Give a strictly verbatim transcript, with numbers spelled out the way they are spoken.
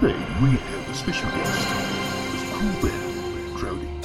Today we have a special guest, Mister Cool Band Crowdy.